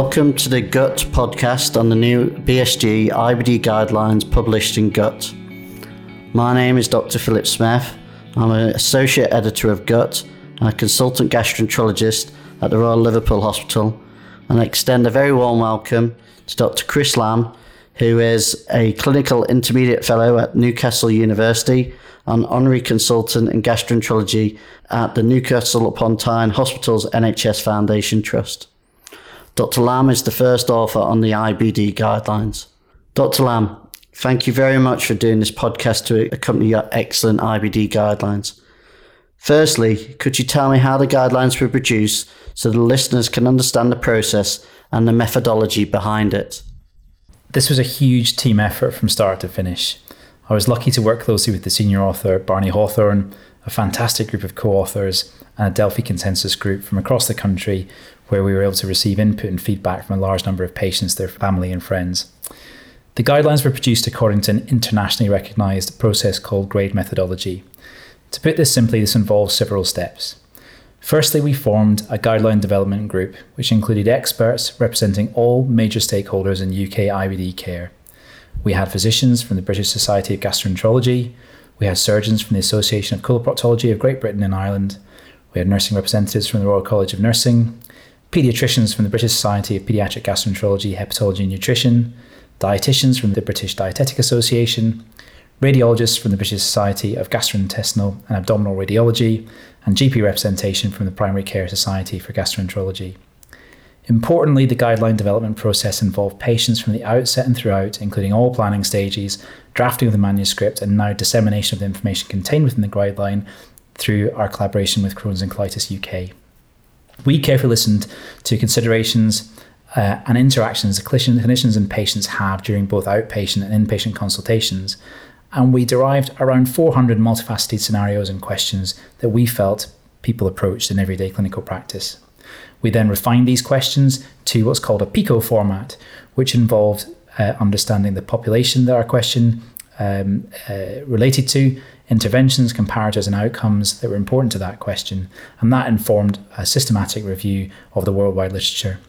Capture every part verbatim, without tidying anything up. Welcome to the GUT podcast on the new B S G I B D guidelines published in GUT. My name is Doctor Philip Smith. I'm an Associate Editor of GUT and a Consultant Gastroenterologist at the Royal Liverpool Hospital, and I extend a very warm welcome to Doctor Chris Lamb, who is a Clinical Intermediate Fellow at Newcastle University and Honorary Consultant in Gastroenterology at the Newcastle upon Tyne Hospital's N H S Foundation Trust. Doctor Lamb is the first author on the I B D guidelines. Doctor Lamb, thank you very much for doing this podcast to accompany your excellent I B D guidelines. Firstly, could you tell me how the guidelines were produced so the listeners can understand the process and the methodology behind it? This was a huge team effort from start to finish. I was lucky to work closely with the senior author, Barney Hawthorne, a fantastic group of co-authors, and a Delphi consensus group from across the country, where we were able to receive input and feedback from a large number of patients, their family and friends. The guidelines were produced according to an internationally recognised process called GRADE methodology. To put this simply, this involves several steps. Firstly, we formed a guideline development group, which included experts representing all major stakeholders in U K I B D care. We had physicians from the British Society of Gastroenterology, we had surgeons from the Association of Coloproctology of Great Britain and Ireland, we had nursing representatives from the Royal College of Nursing, paediatricians from the British Society of Paediatric Gastroenterology, Hepatology and Nutrition, dietitians from the British Dietetic Association, radiologists from the British Society of Gastrointestinal and Abdominal Radiology, and G P representation from the Primary Care Society for Gastroenterology. Importantly, the guideline development process involved patients from the outset and throughout, including all planning stages, drafting of the manuscript, and now dissemination of the information contained within the guideline through our collaboration with Crohn's and Colitis U K. We carefully listened to considerations uh, and interactions clinicians and patients have during both outpatient and inpatient consultations, and we derived around four hundred multifaceted scenarios and questions that we felt people approached in everyday clinical practice. We then refined these questions to what's called a PICO format, which involved uh, understanding the population that our question um, uh, related to, interventions, comparators and outcomes that were important to that question, and that informed a systematic review of the worldwide literature.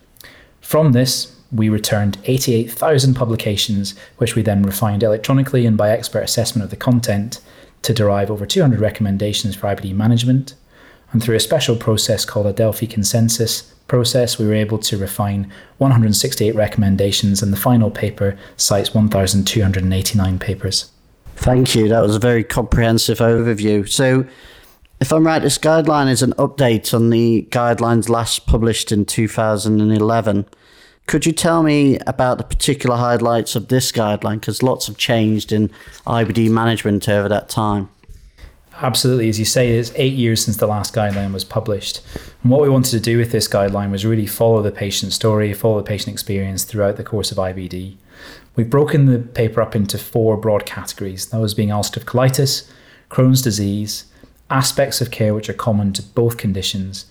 From this, we returned eighty-eight thousand publications, which we then refined electronically and by expert assessment of the content to derive over two hundred recommendations for I B D management. And through a special process called a Delphi consensus process, we were able to refine one hundred sixty-eight recommendations, and the final paper cites one thousand two hundred eighty-nine papers. Thank you. That was a very comprehensive overview. So if I'm right, this guideline is an update on the guidelines last published in two thousand eleven. Could you tell me about the particular highlights of this guideline? Because lots have changed in I B D management over that time. Absolutely. As you say, it's eight years since the last guideline was published. And what we wanted to do with this guideline was really follow the patient story, follow the patient experience throughout the course of I B D. We've broken the paper up into four broad categories. That was being ulcerative colitis, Crohn's disease, aspects of care which are common to both conditions,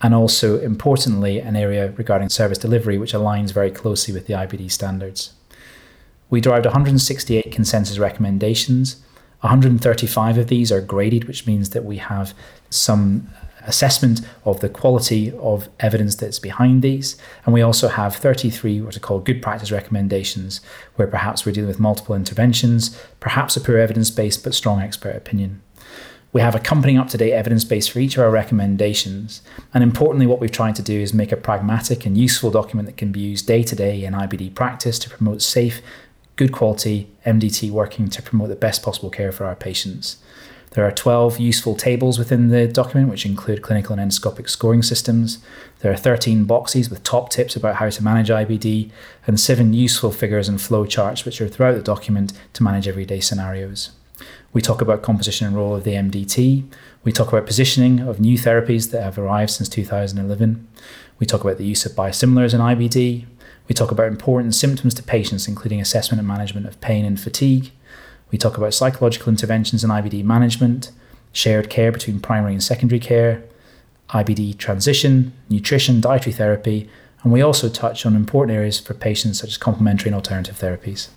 and also, importantly, an area regarding service delivery which aligns very closely with the I B D standards. We derived one hundred sixty-eight consensus recommendations. one hundred thirty-five of these are graded, which means that we have some assessment of the quality of evidence that's behind these. And we also have thirty-three what are called good practice recommendations, where perhaps we're dealing with multiple interventions, perhaps a poor evidence base, but strong expert opinion. We have accompanying up-to-date evidence base for each of our recommendations. And importantly, what we've tried to do is make a pragmatic and useful document that can be used day-to-day in I B D practice to promote safe, good quality M D T working to promote the best possible care for our patients. There are twelve useful tables within the document, which include clinical and endoscopic scoring systems. There are thirteen boxes with top tips about how to manage I B D, and seven useful figures and flow charts, which are throughout the document to manage everyday scenarios. We talk about composition and role of the M D T. We talk about positioning of new therapies that have arrived since two thousand eleven. We talk about the use of biosimilars in I B D. We talk about important symptoms to patients, including assessment and management of pain and fatigue. We talk about psychological interventions in I B D management, shared care between primary and secondary care, I B D transition, nutrition, dietary therapy, and we also touch on important areas for patients such as complementary and alternative therapies.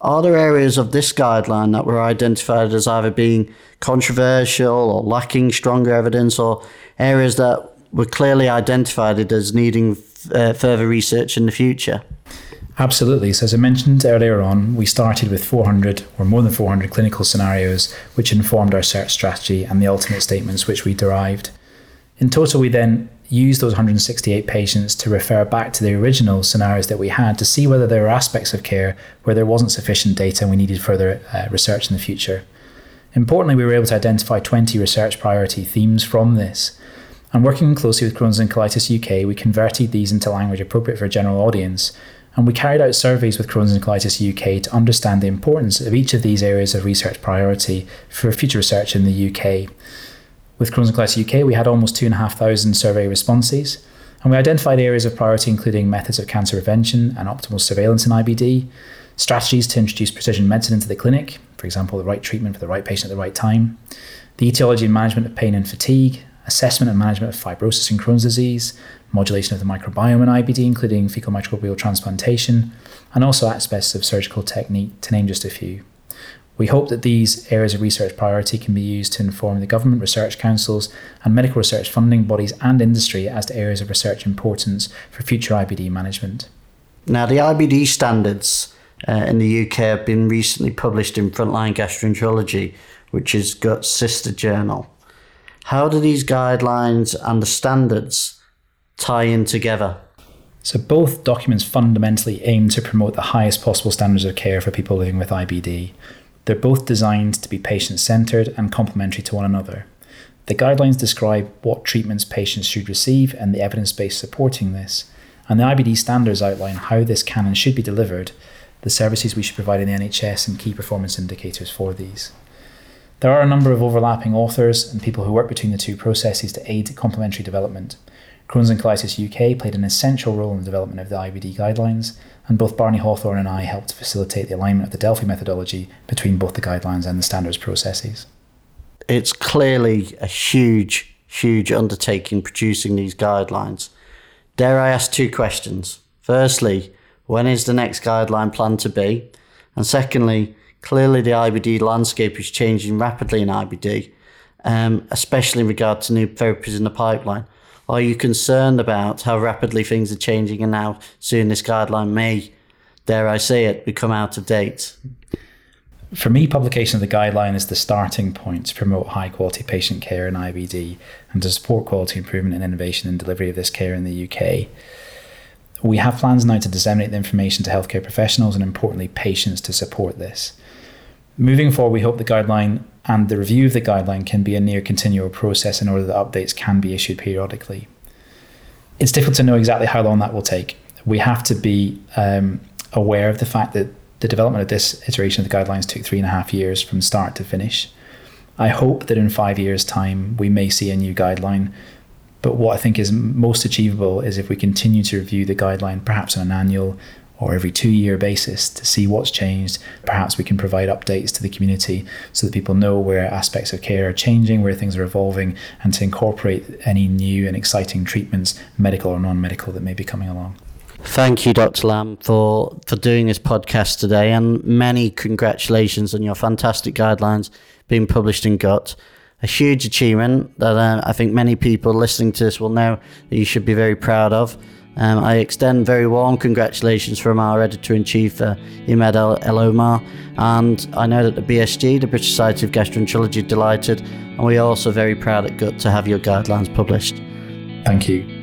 Are there areas of this guideline that were identified as either being controversial or lacking stronger evidence, or areas that were clearly identified as needing uh, further research in the future? Absolutely. So as I mentioned earlier on, we started with four hundred or more than four hundred clinical scenarios, which informed our search strategy and the ultimate statements which we derived. In total, we then used those one hundred sixty-eight patients to refer back to the original scenarios that we had to see whether there were aspects of care where there wasn't sufficient data and we needed further uh, research in the future. Importantly, we were able to identify twenty research priority themes from this. And working closely with Crohn's and Colitis U K, we converted these into language appropriate for a general audience. And we carried out surveys with Crohn's and Colitis U K to understand the importance of each of these areas of research priority for future research in the U K. With Crohn's and Colitis U K, we had almost two thousand five hundred survey responses, and we identified areas of priority including methods of cancer prevention and optimal surveillance in I B D, strategies to introduce precision medicine into the clinic, for example, the right treatment for the right patient at the right time, the etiology and management of pain and fatigue, assessment and management of fibrosis in Crohn's disease, modulation of the microbiome in I B D, including fecal microbial transplantation, and also aspects of surgical technique, to name just a few. We hope that these areas of research priority can be used to inform the government, research councils, and medical research funding bodies and industry as to areas of research importance for future I B D management. Now, the I B D standards uh, in the U K have been recently published in Frontline Gastroenterology, which is G U T's sister journal. How do these guidelines and the standards tie in together? So both documents fundamentally aim to promote the highest possible standards of care for people living with I B D. They're both designed to be patient-centred and complementary to one another. The guidelines describe what treatments patients should receive and the evidence base supporting this. And the I B D standards outline how this can and should be delivered, the services we should provide in the N H S and key performance indicators for these. There are a number of overlapping authors and people who work between the two processes to aid complementary development. Crohn's and Colitis U K played an essential role in the development of the I B D guidelines, and both Barney Hawthorne and I helped facilitate the alignment of the Delphi methodology between both the guidelines and the standards processes. It's clearly a huge, huge undertaking producing these guidelines. Dare I ask two questions? Firstly, when is the next guideline planned to be? And secondly, clearly, the I B D landscape is changing rapidly in I B D, um, especially in regard to new therapies in the pipeline. Are you concerned about how rapidly things are changing and how soon this guideline may, dare I say it, become out of date? For me, publication of the guideline is the starting point to promote high-quality patient care in I B D and to support quality improvement and innovation in delivery of this care in the U K. We have plans now to disseminate the information to healthcare professionals and, importantly, patients to support this. Moving forward, we hope the guideline and the review of the guideline can be a near continual process in order that updates can be issued periodically. It's difficult to know exactly how long that will take. We have to be um, aware of the fact that the development of this iteration of the guidelines took three and a half years from start to finish. I hope that in five years' time, we may see a new guideline. But what I think is most achievable is if we continue to review the guideline, perhaps on an annual or every two-year basis, to see what's changed. Perhaps we can provide updates to the community so that people know where aspects of care are changing, where things are evolving, and to incorporate any new and exciting treatments, medical or non-medical, that may be coming along. Thank you, Doctor Lamb, for, for doing this podcast today, and many congratulations on your fantastic guidelines being published in G U T. A huge achievement that uh, I think many people listening to this will know that you should be very proud of. Um, I extend very warm congratulations from our Editor-in-Chief, uh, Imad El-Omar, and I know that the B S G, the British Society of Gastroenterology, are delighted, and we are also very proud at G U T to have your guidelines published. Thank you.